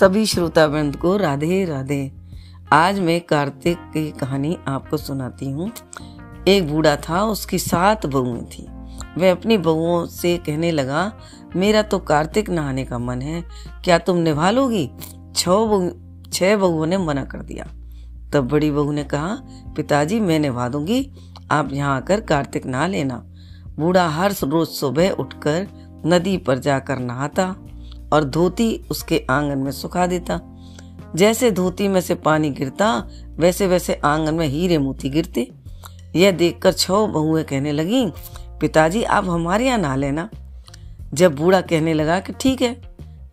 सभी श्रोतावृंद को राधे राधे। आज मैं कार्तिक की कहानी आपको सुनाती हूँ। एक बूढ़ा था, उसकी 7 बहुएं थी। वह अपनी बहुओं से कहने लगा, मेरा तो कार्तिक नहाने का मन है, क्या तुम निभा लोगी? 6 बहुओं ने मना कर दिया। तब बड़ी बहू ने कहा, पिताजी मैं निभा दूंगी, आप यहाँ आकर कार्तिक नहा लेना। बूढ़ा हर रोज सुबह उठकर नदी पर जाकर नहाता और धोती उसके आंगन में सुखा देता। जैसे धोती में से पानी गिरता वैसे वैसे आंगन में हीरे मोती गिरते। यह देखकर 6 बहुएं कहने लगी, पिताजी आप हमारे यहाँ नहा लेना। जब बूढ़ा कहने लगा कि ठीक है,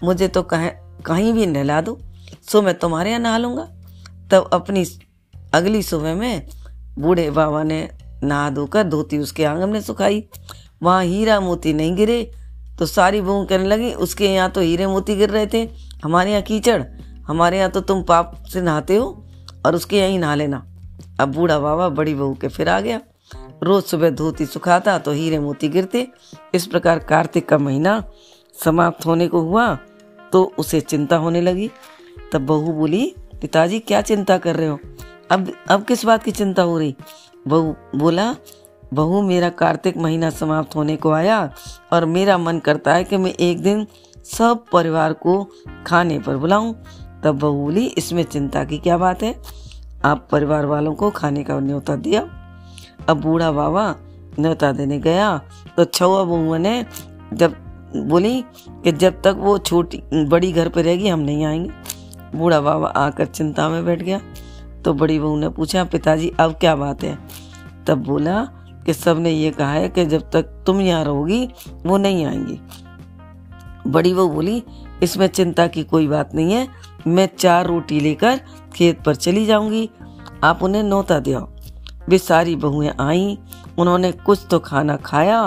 मुझे तो कहीं भी नहला दो, सो मैं तुम्हारे यहाँ नहा लूँगा। तब अपनी अगली सुबह में बूढ़े बाबा ने नहा धोकर धोती उसके आंगन में सुखाई। वहाँ हीरा मोती नहीं गिरे। तो सारी बहुएं कहने लगी, उसके यहाँ तो हीरे मोती गिर रहे थे, हमारे यहाँ कीचड़, हमारे यहाँ तो तुम पाप से नहाते हो और उसके यहाँ ही नहा लेना। अब बूढ़ा बाबा बड़ी बहू के फिर आ गया। रोज सुबह धोती सुखाता तो हीरे मोती गिरते। इस प्रकार कार्तिक का महीना समाप्त होने को हुआ तो उसे चिंता होने लगी। तब बहू बोली, पिताजी क्या चिंता कर रहे हो, अब किस बात की चिंता हो रही? बहू बोला, बहू मेरा कार्तिक महीना समाप्त होने को आया और मेरा मन करता है कि मैं एक दिन सब परिवार को खाने पर बुलाऊं। तब बहू बोली, इसमें चिंता की क्या बात है, आप परिवार वालों को खाने का न्योता दिया। अब बूढ़ा बाबा न्योता देने गया तो 6 बहुओं ने जब बोली कि जब तक वो छोटी बड़ी घर पर रहेगी हम नहीं आएंगे। बूढ़ा बाबा आकर चिंता में बैठ गया। तो बड़ी बहू ने पूछा, पिताजी अब क्या बात है? तब बोला कि सब ने ये कहा है कि जब तक तुम यहाँ रहोगी वो नहीं आएंगी। बड़ी बहू बोली, इसमें चिंता की कोई बात नहीं है, मैं 4 रोटी लेकर खेत पर चली जाऊंगी, आप उन्हें न्योता दियो। वे सारी बहुएं आईं, उन्होंने कुछ तो खाना खाया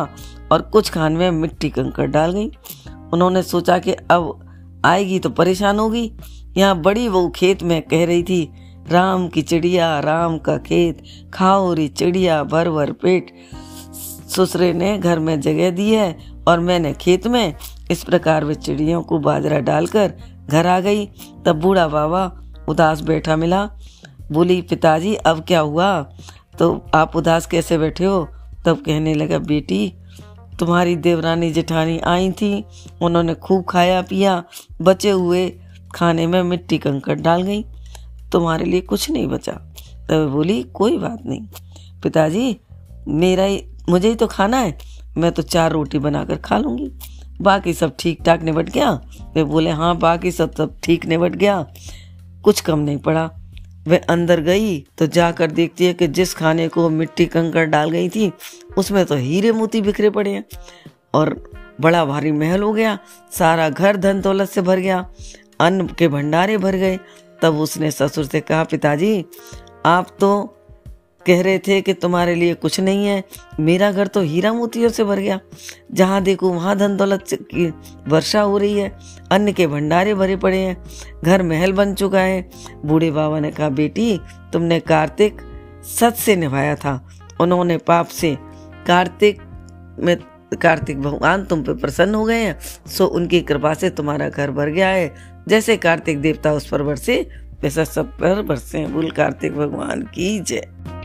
और कुछ खाने में मिट्टी कंकड़ डाल गई। उन्होंने सोचा कि अब आएगी तो परेशान होगी। यहाँ बड़ी बहू खेत में कह रही थी, राम की चिड़िया राम का खेत, खाओ रे चिड़िया भर भर पेट, ससुरे ने घर में जगह दी है और मैंने खेत में। इस प्रकार वे चिड़ियों को बाजरा डालकर घर आ गई। तब बूढ़ा बाबा उदास बैठा मिला। बोली, पिताजी अब क्या हुआ, तो आप उदास कैसे बैठे हो? तब कहने लगा, बेटी तुम्हारी देवरानी जेठानी आई थी, उन्होंने खूब खाया पिया, बचे हुए खाने में मिट्टी कंकड़ डाल गई, तुम्हारे लिए कुछ नहीं बचा। तब बोली, कोई बात नहीं पिताजी, मुझे ही तो खाना है, मैं तो 4 रोटी बनाकर खा लूँगी, बाकी सब ठीक ठाक निपट गया। वे बोले, हाँ बाकी सब ठीक निपट गया, कुछ कम नहीं पड़ा। वह अंदर गई तो जाकर देखती है कि जिस खाने को मिट्टी कंकड़ डाल गई थी उसमें तो हीरे मोती बिखरे पड़े हैं और बड़ा भारी महल हो गया, सारा घर धन दौलत से भर गया, अन्न के भंडारे भर गए। तब उसने ससुर से कहा, पिताजी आप तो कह रहे थे कि तुम्हारे लिए कुछ नहीं है, मेरा घर तो हीरा मोतियों से भर गया, जहाँ देखो वहाँ धन दौलत की वर्षा हो रही है, अन्न के भंडारे भरे पड़े हैं, घर महल बन चुका है। बूढ़े बाबा ने कहा, बेटी तुमने कार्तिक सच से निभाया था, उन्होंने पाप से कार्तिक भगवान तुम पे प्रसन्न हो गए हैं, सो उनकी कृपा से तुम्हारा घर भर गया है। जैसे कार्तिक देवता उस पर बरसे वैसा सब पर बरसे। बोल कार्तिक भगवान की जय।